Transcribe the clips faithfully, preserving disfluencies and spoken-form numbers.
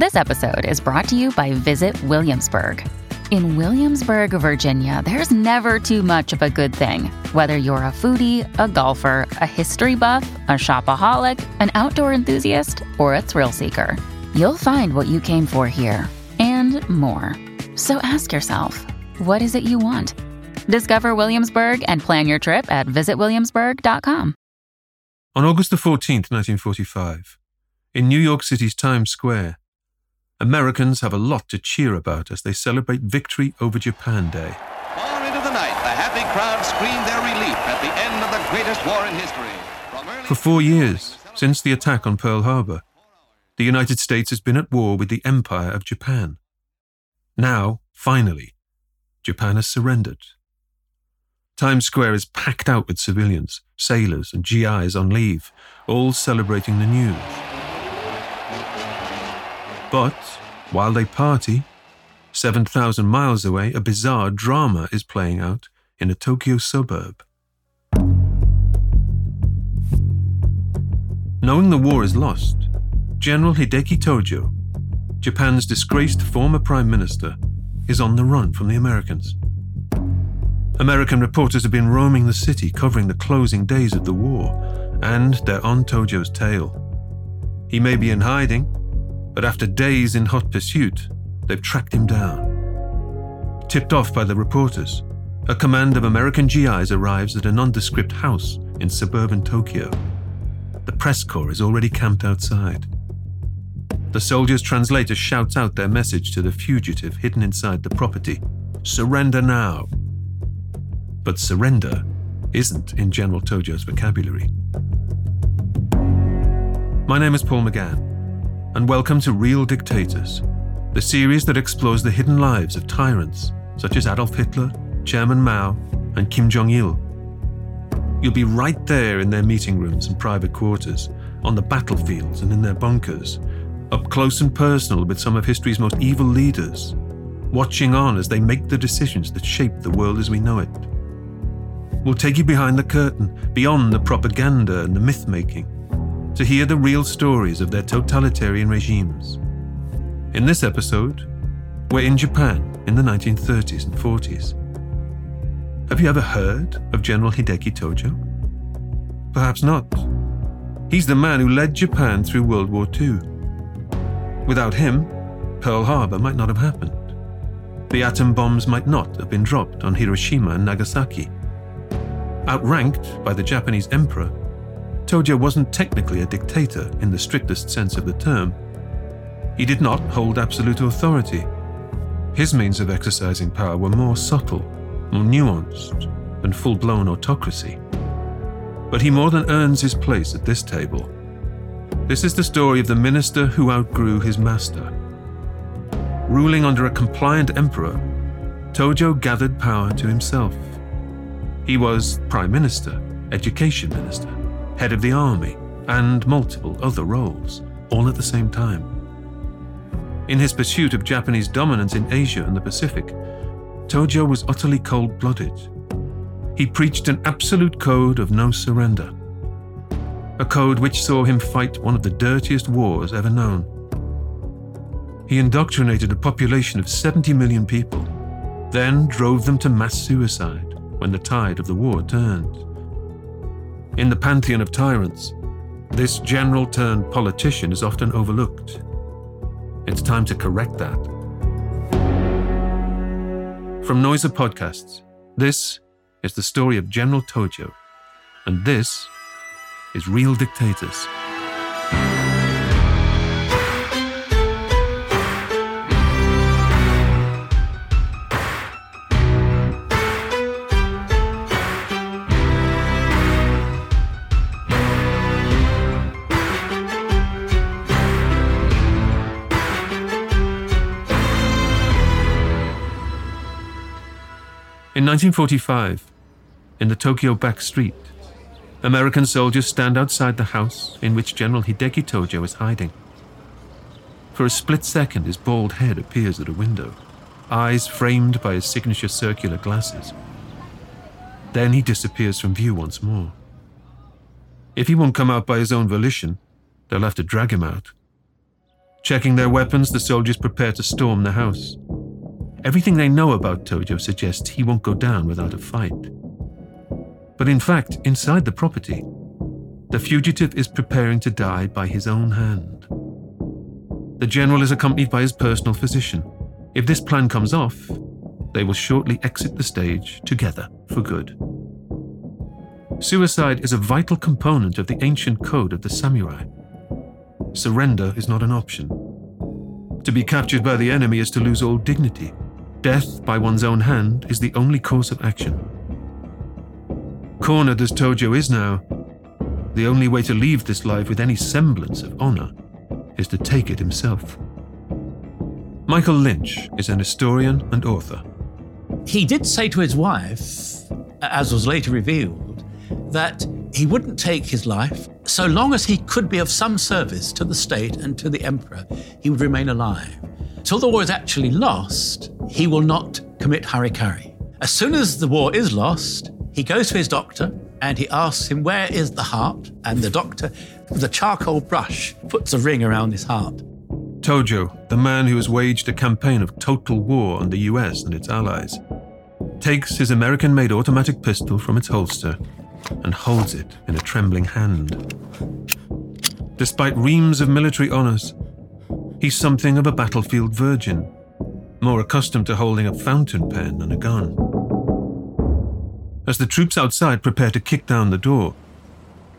This episode is brought to you by Visit Williamsburg. In Williamsburg, Virginia, there's never too much of a good thing. Whether you're a foodie, a golfer, a history buff, a shopaholic, an outdoor enthusiast, or a thrill seeker, you'll find what you came for here and more. So ask yourself, what is it you want? Discover Williamsburg and plan your trip at visit williamsburg dot com. On August the fourteenth, nineteen forty-five, in New York City's Times Square, Americans have a lot to cheer about as they celebrate victory over Japan Day. Far into the night, the happy crowd screamed their relief at the end of the greatest war in history. For four years, since the attack on Pearl Harbor, the United States has been at war with the Empire of Japan. Now, finally, Japan has surrendered. Times Square is packed out with civilians, sailors and G Is on leave, all celebrating the news. But while they party, seven thousand miles away, a bizarre drama is playing out in a Tokyo suburb. Knowing the war is lost, General Hideki Tojo, Japan's disgraced former prime minister, is on the run from the Americans. American reporters have been roaming the city covering the closing days of the war, and they're on Tojo's tail. He may be in hiding, but after days in hot pursuit, they've tracked him down. Tipped off by the reporters, a command of American G Is arrives at a nondescript house in suburban Tokyo. The press corps is already camped outside. The soldiers' translator shouts out their message to the fugitive hidden inside the property: "Surrender now!" But surrender isn't in General Tojo's vocabulary. My name is Paul McGann, and welcome to Real Dictators, the series that explores the hidden lives of tyrants such as Adolf Hitler, Chairman Mao, and Kim Jong-il. You'll be right there in their meeting rooms and private quarters, on the battlefields and in their bunkers, up close and personal with some of history's most evil leaders, watching on as they make the decisions that shape the world as we know it. We'll take you behind the curtain, beyond the propaganda and the myth-making, to hear the real stories of their totalitarian regimes. In this episode, we're in Japan in the nineteen thirties and forties. Have you ever heard of General Hideki Tojo? Perhaps not. He's the man who led Japan through World War Two. Without him, Pearl Harbor might not have happened. The atom bombs might not have been dropped on Hiroshima and Nagasaki. Outranked by the Japanese emperor, Tojo wasn't technically a dictator in the strictest sense of the term. He did not hold absolute authority. His means of exercising power were more subtle, more nuanced than full-blown autocracy. But he more than earns his place at this table. This is the story of the minister who outgrew his master. Ruling under a compliant emperor, Tojo gathered power to himself. He was prime minister, education minister, head of the army, and multiple other roles, all at the same time. In his pursuit of Japanese dominance in Asia and the Pacific, Tojo was utterly cold-blooded. He preached an absolute code of no surrender, a code which saw him fight one of the dirtiest wars ever known. He indoctrinated a population of seventy million people, then drove them to mass suicide when the tide of the war turned. In the pantheon of tyrants, this general turned politician is often overlooked. It's time to correct that. From Noiser Podcasts, this is the story of General Tojo, and this is Real Dictators. In nineteen forty-five, in the Tokyo back street, American soldiers stand outside the house in which General Hideki Tojo is hiding. For a split second, his bald head appears at a window, eyes framed by his signature circular glasses. Then he disappears from view once more. If he won't come out by his own volition, they'll have to drag him out. Checking their weapons, the soldiers prepare to storm the house. Everything they know about Tojo suggests he won't go down without a fight. But in fact, inside the property, the fugitive is preparing to die by his own hand. The general is accompanied by his personal physician. If this plan comes off, they will shortly exit the stage together for good. Suicide is a vital component of the ancient code of the samurai. Surrender is not an option. To be captured by the enemy is to lose all dignity. Death by one's own hand is the only course of action. Cornered as Tojo is now, the only way to leave this life with any semblance of honor is to take it himself. Michael Lynch is an historian and author. He did say to his wife, as was later revealed, that he wouldn't take his life. So long as he could be of some service to the state and to the emperor, he would remain alive. Till the war is actually lost, he will not commit harikari. As soon as the war is lost, he goes to his doctor and he asks him, where is the heart? And the doctor, with a charcoal brush, puts a ring around his heart. Tojo, the man who has waged a campaign of total war on the U S and its allies, takes his American-made automatic pistol from its holster and holds it in a trembling hand. Despite reams of military honors, he's something of a battlefield virgin, more accustomed to holding a fountain pen than a gun. As the troops outside prepare to kick down the door,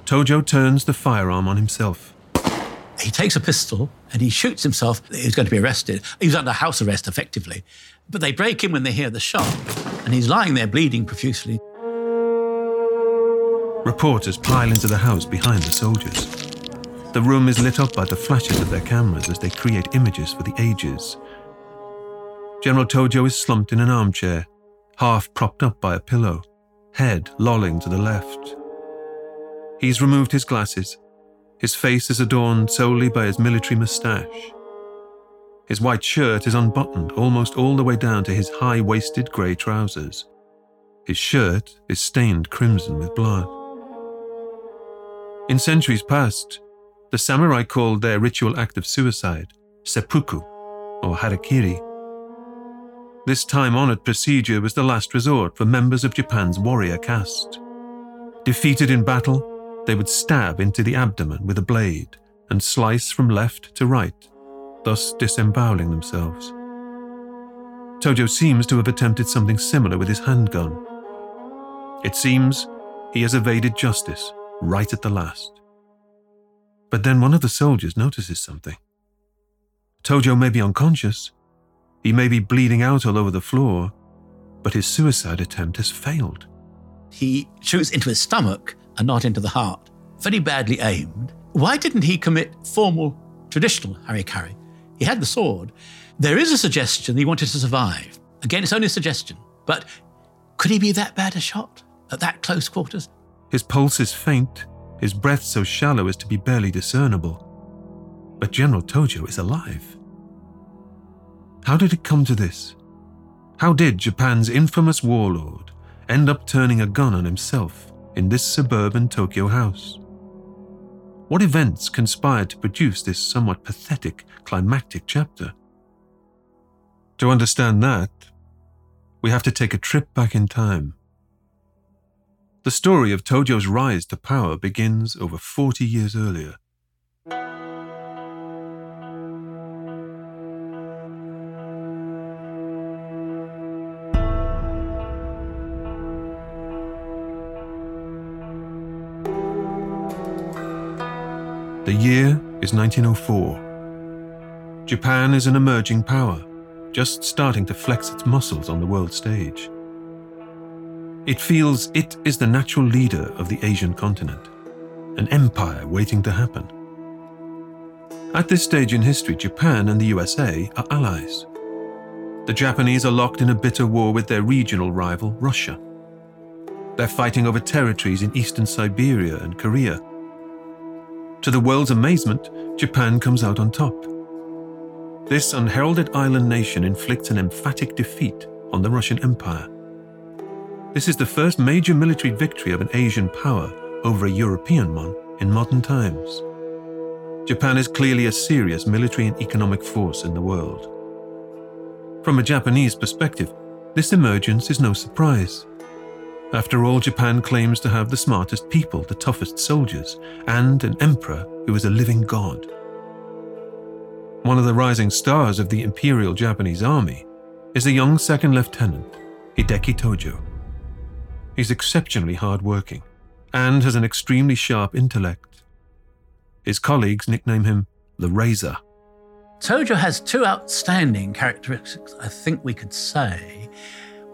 Tojo turns the firearm on himself. He takes a pistol and he shoots himself. He's going to be arrested. He was under house arrest, effectively. But they break in when they hear the shot, and he's lying there bleeding profusely. Reporters pile into the house behind the soldiers. The room is lit up by the flashes of their cameras as they create images for the ages. General Tojo is slumped in an armchair, half propped up by a pillow, head lolling to the left. He's removed his glasses. His face is adorned solely by his military moustache. His white shirt is unbuttoned almost all the way down to his high-waisted grey trousers. His shirt is stained crimson with blood. In centuries past, the samurai called their ritual act of suicide seppuku, or harakiri. This time-honored procedure was the last resort for members of Japan's warrior caste. Defeated in battle, they would stab into the abdomen with a blade and slice from left to right, thus disemboweling themselves. Tojo seems to have attempted something similar with his handgun. It seems he has evaded justice right at the last. But then one of the soldiers notices something. Tojo may be unconscious, he may be bleeding out all over the floor, but his suicide attempt has failed. He shoots into his stomach and not into the heart, very badly aimed. Why didn't he commit formal, traditional harikari? He had the sword. There is a suggestion that he wanted to survive. Again, it's only a suggestion, but could he be that bad a shot at that close quarters? His pulse is faint, his breath so shallow as to be barely discernible. But General Tojo is alive. How did it come to this? How did Japan's infamous warlord end up turning a gun on himself in this suburban Tokyo house? What events conspired to produce this somewhat pathetic, climactic chapter? To understand that, we have to take a trip back in time. The story of Tojo's rise to power begins over forty years earlier. The year is nineteen oh four. Japan is an emerging power, just starting to flex its muscles on the world stage. It feels it is the natural leader of the Asian continent, an empire waiting to happen. At this stage in history, Japan and the U S A are allies. The Japanese are locked in a bitter war with their regional rival, Russia. They're fighting over territories in eastern Siberia and Korea. To the world's amazement, Japan comes out on top. This unheralded island nation inflicts an emphatic defeat on the Russian Empire. This is the first major military victory of an Asian power over a European one in modern times. Japan is clearly a serious military and economic force in the world. From a Japanese perspective, this emergence is no surprise. After all, Japan claims to have the smartest people, the toughest soldiers, and an emperor who is a living god. One of the rising stars of the Imperial Japanese Army is a young second lieutenant, Hideki Tojo. He's exceptionally hard-working and has an extremely sharp intellect. His colleagues nickname him the Razor. Tojo has two outstanding characteristics, I think we could say.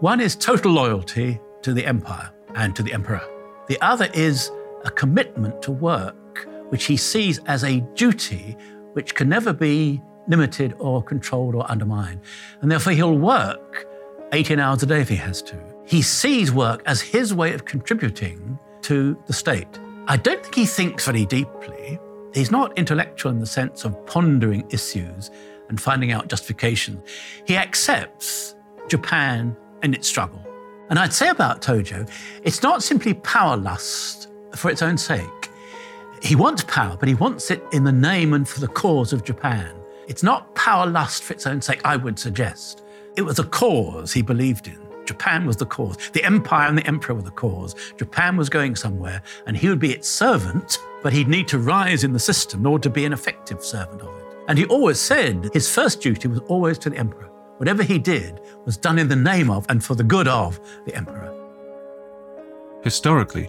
One is total loyalty to the empire and to the emperor. The other is a commitment to work, which he sees as a duty which can never be limited or controlled or undermined. And therefore he'll work eighteen hours a day if he has to. He sees work as his way of contributing to the state. I don't think he thinks very deeply. He's not intellectual in the sense of pondering issues and finding out justification. He accepts Japan and its struggle. And I'd say about Tojo, it's not simply power lust for its own sake. He wants power, but he wants it in the name and for the cause of Japan. It's not power lust for its own sake, I would suggest. It was a cause he believed in. Japan was the cause. The empire and the emperor were the cause. Japan was going somewhere, and he would be its servant, but he'd need to rise in the system in order to be an effective servant of it. And he always said his first duty was always to the emperor. Whatever he did was done in the name of and for the good of the emperor. Historically,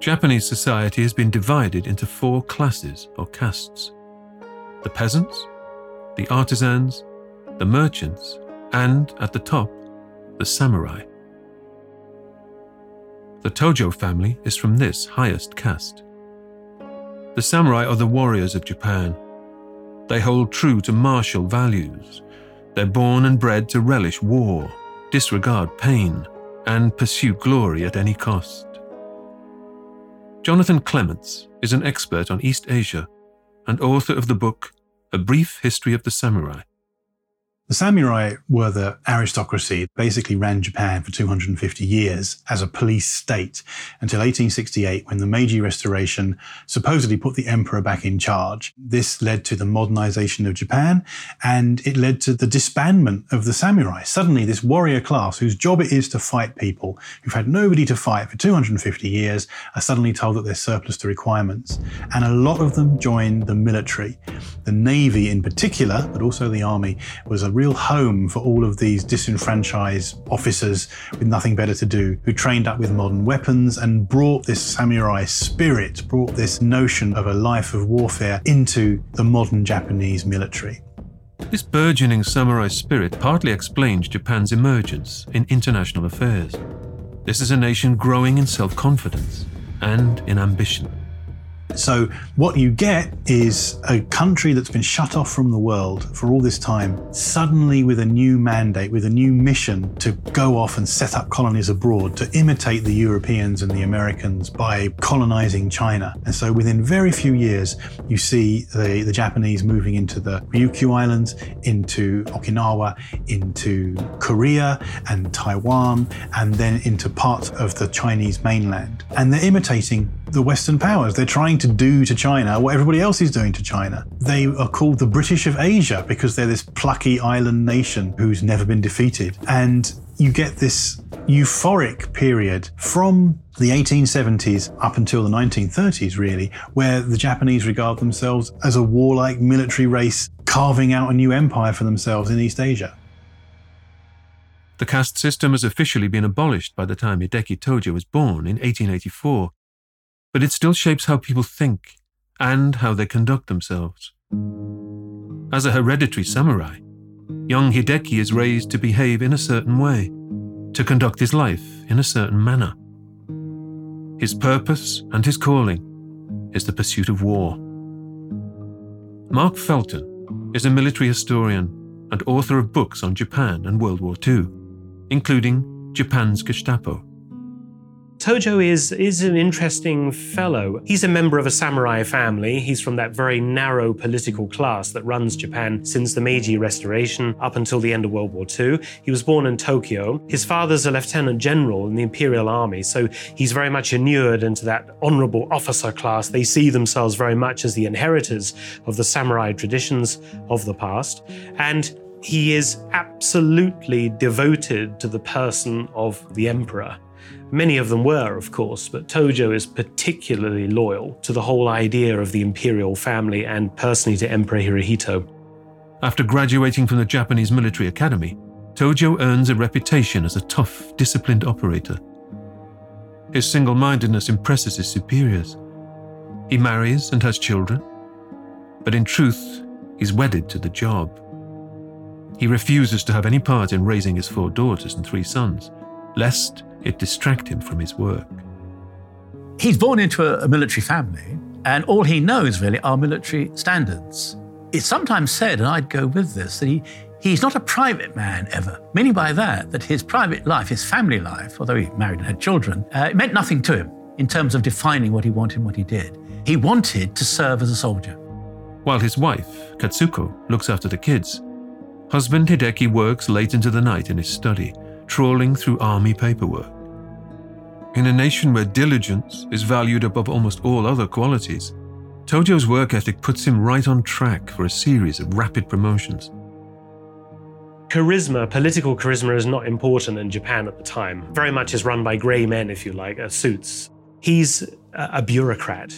Japanese society has been divided into four classes or castes: the peasants, the artisans, the merchants, and, at the top, the samurai. The Tojo family is from this highest caste. The samurai are the warriors of Japan. They hold true to martial values. They're born and bred to relish war, disregard pain, and pursue glory at any cost. Jonathan Clements is an expert on East Asia and author of the book A Brief History of the Samurai. The samurai were the aristocracy, basically ran Japan for two hundred fifty years as a police state until eighteen sixty-eight, when the Meiji Restoration supposedly put the emperor back in charge. This led to the modernization of Japan, and it led to the disbandment of the samurai. Suddenly, this warrior class, whose job it is to fight people, who've had nobody to fight for two hundred fifty years, are suddenly told that they're surplus to requirements. And a lot of them joined the military. The navy in particular, but also the army, was a real home for all of these disenfranchised officers with nothing better to do, who trained up with modern weapons and brought this samurai spirit, brought this notion of a life of warfare into the modern Japanese military. This burgeoning samurai spirit partly explains Japan's emergence in international affairs. This is a nation growing in self-confidence and in ambition. So what you get is a country that's been shut off from the world for all this time, suddenly with a new mandate, with a new mission to go off and set up colonies abroad, to imitate the Europeans and the Americans by colonizing China. And so within very few years, you see the, the Japanese moving into the Ryukyu Islands, into Okinawa, into Korea and Taiwan, and then into parts of the Chinese mainland. And they're imitating the Western powers. They're trying to do to China what everybody else is doing to China. They are called the British of Asia because they're this plucky island nation who's never been defeated. And you get this euphoric period from the eighteen seventies up until the nineteen thirties, really, where the Japanese regard themselves as a warlike military race carving out a new empire for themselves in East Asia. The caste system has officially been abolished by the time Hideki Tojo was born in eighteen eighty-four. But it still shapes how people think and how they conduct themselves. As a hereditary samurai, young Hideki is raised to behave in a certain way, to conduct his life in a certain manner. His purpose and his calling is the pursuit of war. Mark Felton is a military historian and author of books on Japan and World War Two, including Japan's Gestapo. Tojo is, is an interesting fellow. He's a member of a samurai family. He's from that very narrow political class that runs Japan since the Meiji Restoration up until the end of World War Two. He was born in Tokyo. His father's a lieutenant general in the Imperial Army, so he's very much inured into that honorable officer class. They see themselves very much as the inheritors of the samurai traditions of the past. And he is absolutely devoted to the person of the emperor. Many of them were, of course, but Tojo is particularly loyal to the whole idea of the imperial family and personally to Emperor Hirohito. After graduating from the Japanese Military Academy, Tojo earns a reputation as a tough, disciplined operator. His single-mindedness impresses his superiors. He marries and has children, but in truth, he's wedded to the job. He refuses to have any part in raising his four daughters and three sons, lest it distract him from his work. He's born into a, a military family, and all he knows really are military standards. It's sometimes said, and I'd go with this, that he, he's not a private man ever, meaning by that that his private life, his family life, although he married and had children, uh, it meant nothing to him in terms of defining what he wanted and what he did. He wanted to serve as a soldier. While his wife, Katsuko, looks after the kids, husband Hideki works late into the night in his study, trawling through army paperwork. In a nation where diligence is valued above almost all other qualities, Tojo's work ethic puts him right on track for a series of rapid promotions. Charisma, political charisma, is not important in Japan at the time. Very much is run by grey men, if you like, uh, suits. He's a bureaucrat.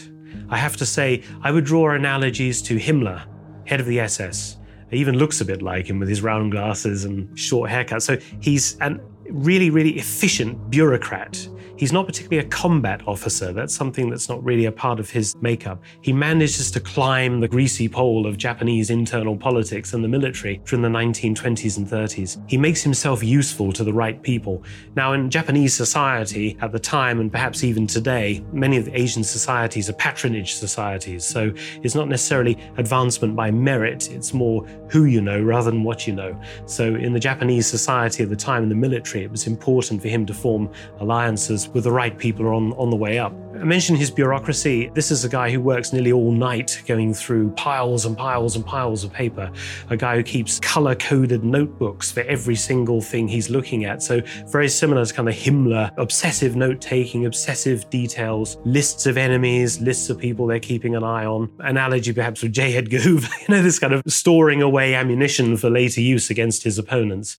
I have to say, I would draw analogies to Himmler, head of the S S. He even looks a bit like him with his round glasses and short haircut. So he's a really, really efficient bureaucrat. He's not particularly a combat officer. That's something that's not really a part of his makeup. He manages to climb the greasy pole of Japanese internal politics and the military during the nineteen twenties and thirties. He makes himself useful to the right people. Now, in Japanese society at the time, and perhaps even today, many of the Asian societies are patronage societies. So it's not necessarily advancement by merit. It's more who you know rather than what you know. So in the Japanese society at the time, in the military, it was important for him to form alliances with the right people on, on the way up. I mentioned his bureaucracy. This is a guy who works nearly all night going through piles and piles and piles of paper. A guy who keeps color-coded notebooks for every single thing he's looking at. So very similar to kind of Himmler, obsessive note-taking, obsessive details, lists of enemies, lists of people they're keeping an eye on. Analogy perhaps with J. Edgar Hoover, you know, this kind of storing away ammunition for later use against his opponents.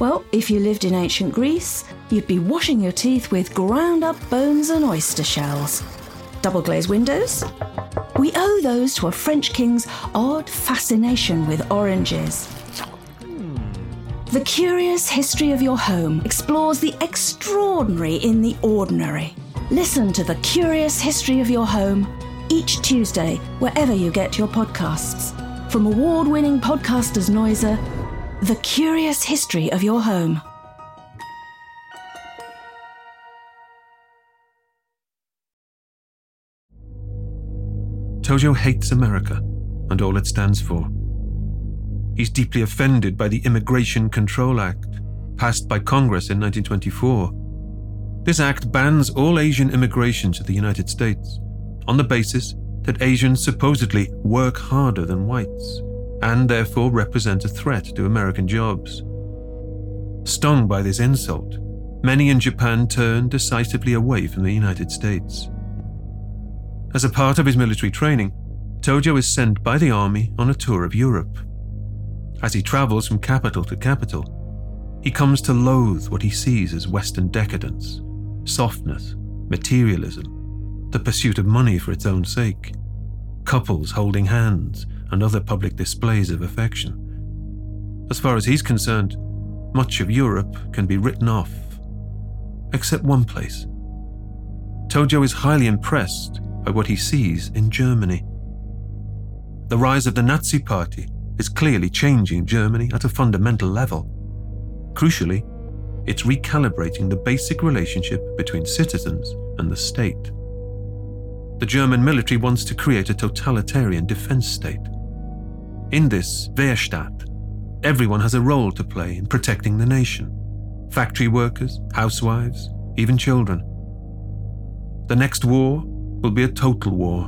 Well, if you lived in ancient Greece, you'd be washing your teeth with ground-up bones and oyster shells. Double-glazed windows? We owe those to a French king's odd fascination with oranges. The Curious History of Your Home explores the extraordinary in the ordinary. Listen to The Curious History of Your Home each Tuesday, wherever you get your podcasts. From award-winning podcasters Noiser, The Curious History of Your Home. Tojo hates America and all it stands for. He's deeply offended by the Immigration Control Act, passed by Congress in nineteen twenty-four. This act bans all Asian immigration to the United States on the basis that Asians supposedly work harder than whites and therefore represent a threat to American jobs. Stung by this insult, many in Japan turned decisively away from the United States. As a part of his military training, Tojo is sent by the army on a tour of Europe. As he travels from capital to capital, he comes to loathe what he sees as Western decadence, softness, materialism, the pursuit of money for its own sake, couples holding hands, and other public displays of affection. As far as he's concerned, much of Europe can be written off, except one place. Tojo is highly impressed by what he sees in Germany, the rise of the Nazi Party is clearly changing Germany at a fundamental level. Crucially, it's recalibrating the basic relationship between citizens and the state. The German military wants to create a totalitarian defense state. In this Wehrstaat, everyone has a role to play in protecting the nation. Factory workers, housewives, even children. The next war will be a total war,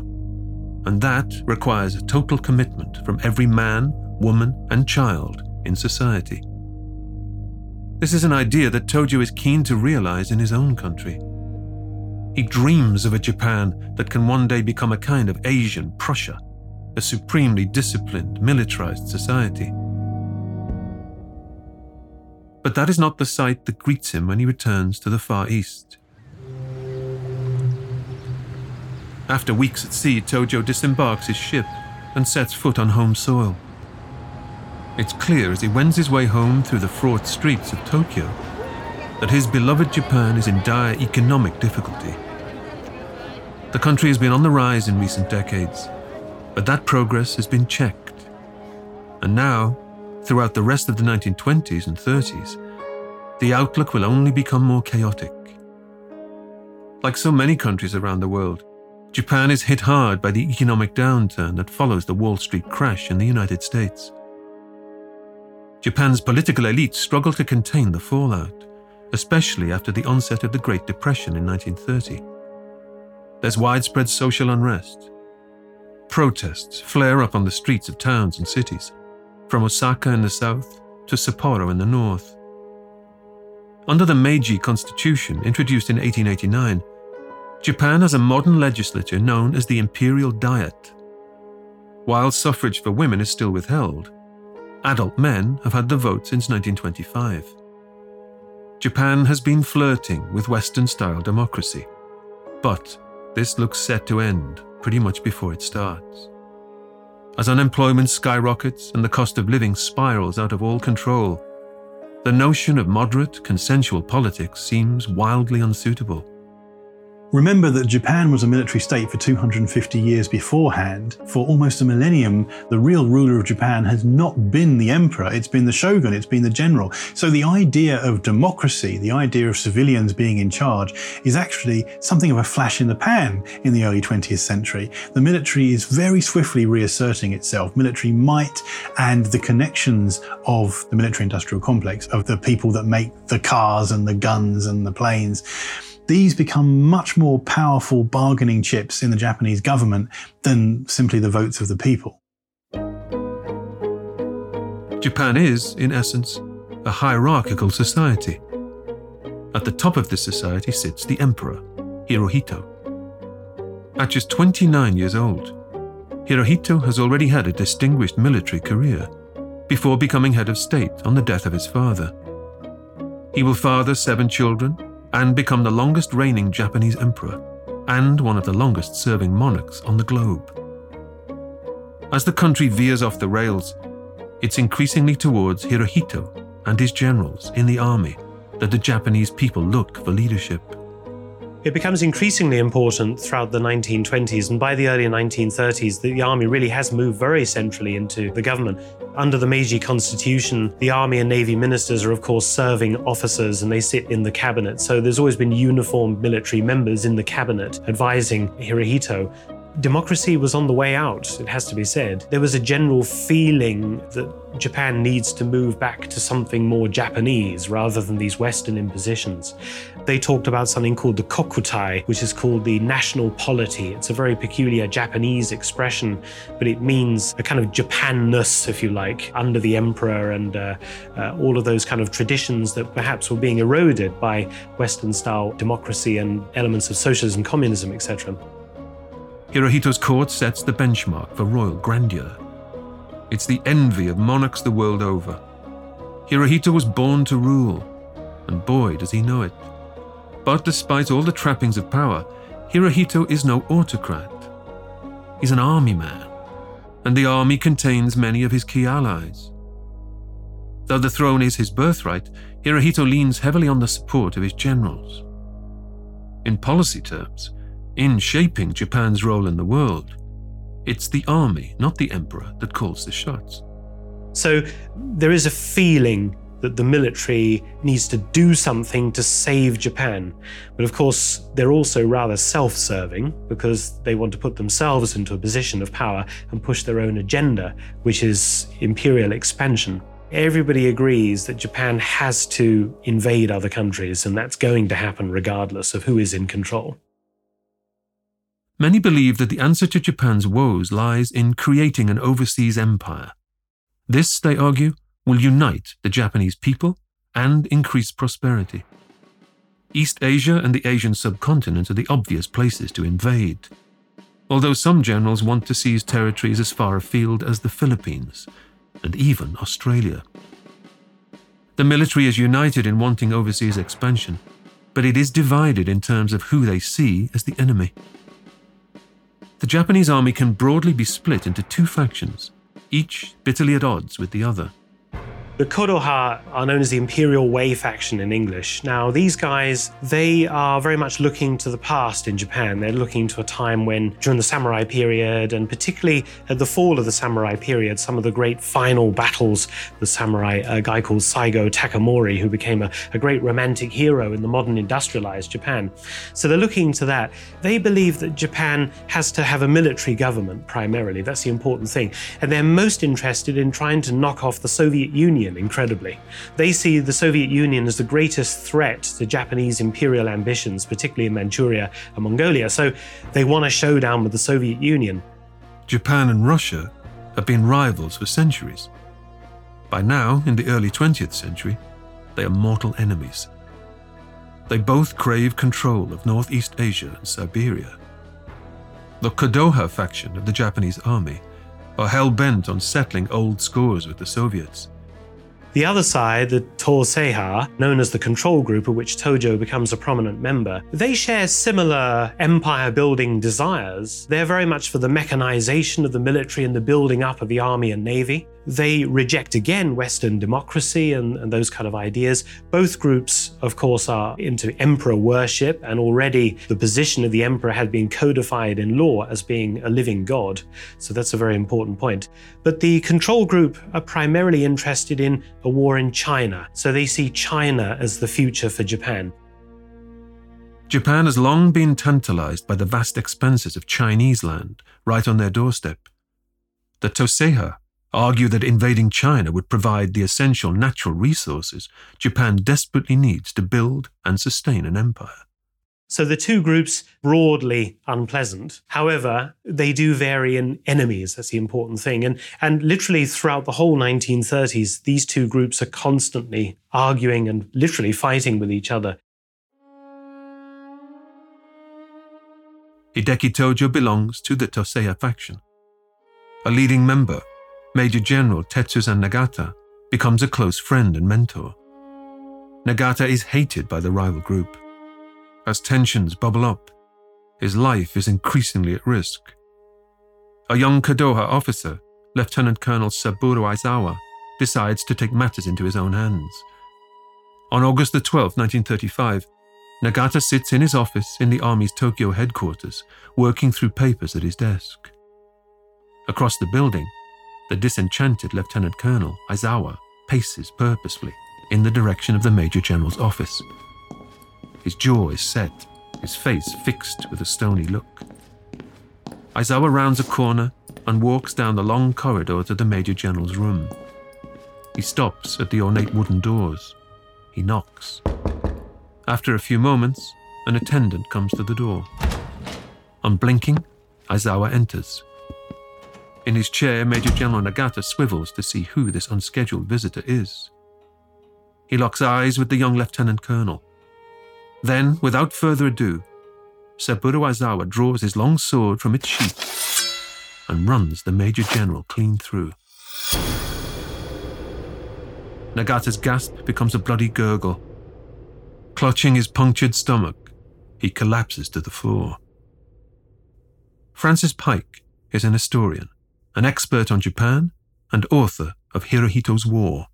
and that requires a total commitment from every man, woman, and child in society. This is an idea that Tojo is keen to realize in his own country. He dreams of a Japan that can one day become a kind of Asian Prussia, a supremely disciplined, militarized society. But that is not the sight that greets him when he returns to the Far East. After weeks at sea, Tojo disembarks his ship and sets foot on home soil. It's clear as he wends his way home through the fraught streets of Tokyo that his beloved Japan is in dire economic difficulty. The country has been on the rise in recent decades, but that progress has been checked. And now, throughout the rest of the nineteen twenties and thirties, the outlook will only become more chaotic. Like so many countries around the world, Japan is hit hard by the economic downturn that follows the Wall Street crash in the United States. Japan's political elites struggle to contain the fallout, especially after the onset of the Great Depression in nineteen thirty. There's widespread social unrest. Protests flare up on the streets of towns and cities, from Osaka in the south to Sapporo in the north. Under the Meiji Constitution, introduced in eighteen eighty-nine, Japan has a modern legislature known as the Imperial Diet. While suffrage for women is still withheld, adult men have had the vote since nineteen twenty-five. Japan has been flirting with Western-style democracy, but this looks set to end pretty much before it starts. As unemployment skyrockets and the cost of living spirals out of all control, the notion of moderate, consensual politics seems wildly unsuitable. Remember that Japan was a military state for two hundred fifty years beforehand. For almost a millennium, the real ruler of Japan has not been the emperor, it's been the shogun, it's been the general. So the idea of democracy, the idea of civilians being in charge, is actually something of a flash in the pan in the early twentieth century. The military is very swiftly reasserting itself, military might and the connections of the military-industrial complex, of the people that make the cars and the guns and the planes. These become much more powerful bargaining chips in the Japanese government than simply the votes of the people. Japan is, in essence, a hierarchical society. At the top of this society sits the emperor, Hirohito. At just twenty-nine years old, Hirohito has already had a distinguished military career before becoming head of state on the death of his father. He will father seven children and become the longest reigning Japanese emperor and one of the longest serving monarchs on the globe. As the country veers off the rails, it's increasingly towards Hirohito and his generals in the army that the Japanese people look for leadership. It becomes increasingly important throughout the nineteen twenties, and by the early nineteen thirties, the army really has moved very centrally into the government. Under the Meiji Constitution, the army and navy ministers are, of course, serving officers, and they sit in the cabinet. So there's always been uniformed military members in the cabinet advising Hirohito. Democracy was on the way out, it has to be said. There was a general feeling that Japan needs to move back to something more Japanese rather than these Western impositions. They talked about something called the kokutai, which is called the national polity. It's a very peculiar Japanese expression, but it means a kind of Japanness, if you like, under the emperor and uh, uh, all of those kind of traditions that perhaps were being eroded by Western-style democracy and elements of socialism, communism, et cetera. Hirohito's court sets the benchmark for royal grandeur. It's the envy of monarchs the world over. Hirohito was born to rule, and boy does he know it. But despite all the trappings of power, Hirohito is no autocrat. He's an army man, and the army contains many of his key allies. Though the throne is his birthright, Hirohito leans heavily on the support of his generals. In policy terms, in shaping Japan's role in the world, It's the army, not the emperor, that calls the shots. So there is a feeling that the military needs to do something to save Japan. But of course, they're also rather self-serving because they want to put themselves into a position of power and push their own agenda, which is imperial expansion. Everybody agrees that Japan has to invade other countries, and that's going to happen regardless of who is in control. Many believe that the answer to Japan's woes lies in creating an overseas empire. This, they argue, will unite the Japanese people and increase prosperity. East Asia and the Asian subcontinent are the obvious places to invade, although some generals want to seize territories as far afield as the Philippines and even Australia. The military is united in wanting overseas expansion, but it is divided in terms of who they see as the enemy. The Japanese army can broadly be split into two factions, each bitterly at odds with the other. The Kodoha are known as the Imperial Way faction in English. Now, these guys, they are very much looking to the past in Japan. They're looking to a time when, during the samurai period, and particularly at the fall of the samurai period, some of the great final battles, the samurai, a guy called Saigo Takamori, who became a, a great romantic hero in the modern industrialized Japan. So they're looking to that. They believe that Japan has to have a military government, primarily. That's the important thing. And they're most interested in trying to knock off the Soviet Union, incredibly. They see the Soviet Union as the greatest threat to Japanese imperial ambitions, particularly in Manchuria and Mongolia, so they want a showdown with the Soviet Union. Japan and Russia have been rivals for centuries. By now, in the early twentieth century, they are mortal enemies. They both crave control of Northeast Asia and Siberia. The Kodoha faction of the Japanese army are hell-bent on settling old scores with the Soviets. The other side, the Torseha, known as the control group, of which Tojo becomes a prominent member, they share similar empire-building desires. They're very much for the mechanization of the military and the building up of the army and navy. They reject again Western democracy and, and those kind of ideas. Both groups, of course, are into emperor worship, and already the position of the emperor had been codified in law as being a living god. So that's a very important point. But the control group are primarily interested in a war in China, so they see China as the future for Japan. Japan has long been tantalized by the vast expanses of Chinese land right on their doorstep. The Toseha argue that invading China would provide the essential natural resources Japan desperately needs to build and sustain an empire. So the two groups, broadly unpleasant. However, they do vary in enemies. That's the important thing. And and literally throughout the whole nineteen thirties, these two groups are constantly arguing and literally fighting with each other. Hideki Tojo belongs to the Toseha faction. A leading member, Major General Tetsuzan Nagata, becomes a close friend and mentor. Nagata is hated by the rival group. As tensions bubble up, his life is increasingly at risk. A young Kodoha officer, Lieutenant Colonel Saburo Aizawa, decides to take matters into his own hands. On August the twelfth, nineteen thirty-five, Nagata sits in his office in the Army's Tokyo headquarters, working through papers at his desk. Across the building, the disenchanted Lieutenant Colonel Aizawa paces purposefully in the direction of the Major General's office. His jaw is set, his face fixed with a stony look. Aizawa rounds a corner and walks down the long corridor to the Major General's room. He stops at the ornate wooden doors. He knocks. After a few moments, an attendant comes to the door. Unblinking, Aizawa enters. In his chair, Major General Nagata swivels to see who this unscheduled visitor is. He locks eyes with the young Lieutenant Colonel. Then, without further ado, Saburo Aizawa draws his long sword from its sheath and runs the Major General clean through. Nagata's gasp becomes a bloody gurgle. Clutching his punctured stomach, he collapses to the floor. Francis Pike is an historian, an expert on Japan, and author of Hirohito's War.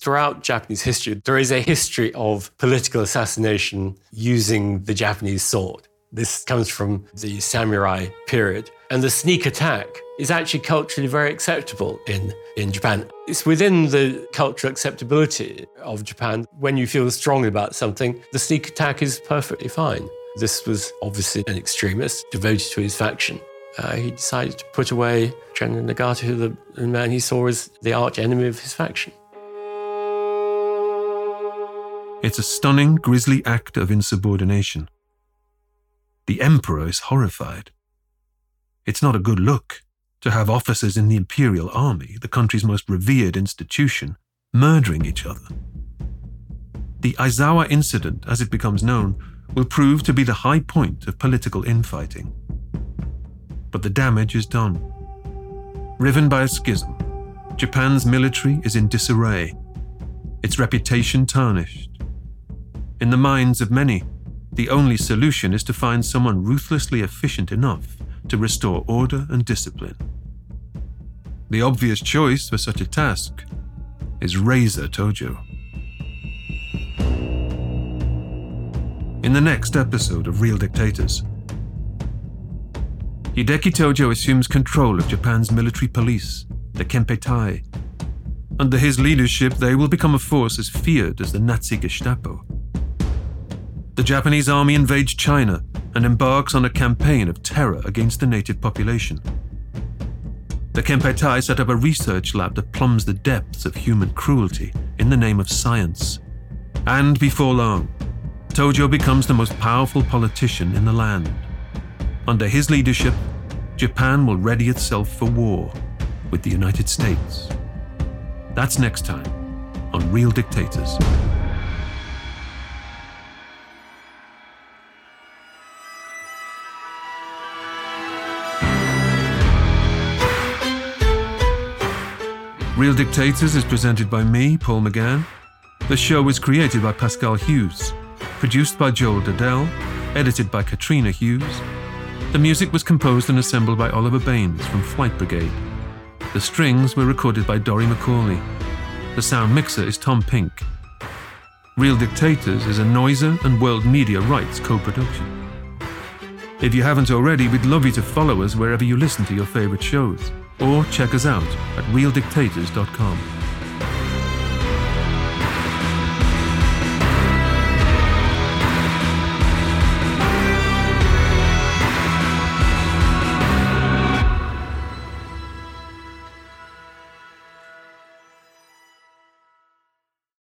Throughout Japanese history, there is a history of political assassination using the Japanese sword. This comes from the samurai period. And the sneak attack is actually culturally very acceptable in, in Japan. It's within the cultural acceptability of Japan. When you feel strongly about something, the sneak attack is perfectly fine. This was obviously an extremist devoted to his faction. Uh, he decided to put away Tetsuzan Nagata, who the, the man he saw as the arch enemy of his faction. It's a stunning, grisly act of insubordination. The emperor is horrified. It's not a good look to have officers in the Imperial Army, the country's most revered institution, murdering each other. The Aizawa incident, as it becomes known, will prove to be the high point of political infighting. But the damage is done. Riven by a schism, Japan's military is in disarray, its reputation tarnished. In the minds of many, the only solution is to find someone ruthlessly efficient enough to restore order and discipline. The obvious choice for such a task is Razor Tojo. In the next episode of Real Dictators, Hideki Tojo assumes control of Japan's military police, the Kempeitai. Under his leadership, they will become a force as feared as the Nazi Gestapo. The Japanese army invades China and embarks on a campaign of terror against the native population. The Kempeitai set up a research lab that plumbs the depths of human cruelty in the name of science. And before long, Tojo becomes the most powerful politician in the land. Under his leadership, Japan will ready itself for war with the United States. That's next time on Real Dictators. Real Dictators is presented by me, Paul McGann. The show was created by Pascal Hughes, produced by Joel Dadelle, edited by Katrina Hughes. The music was composed and assembled by Oliver Baines from Flight Brigade. The strings were recorded by Dorry McCauley. The sound mixer is Tom Pink. Real Dictators is a Noiser and World Media Rights co-production. If you haven't already, we'd love you to follow us wherever you listen to your favourite shows, or check us out at real dictators dot com.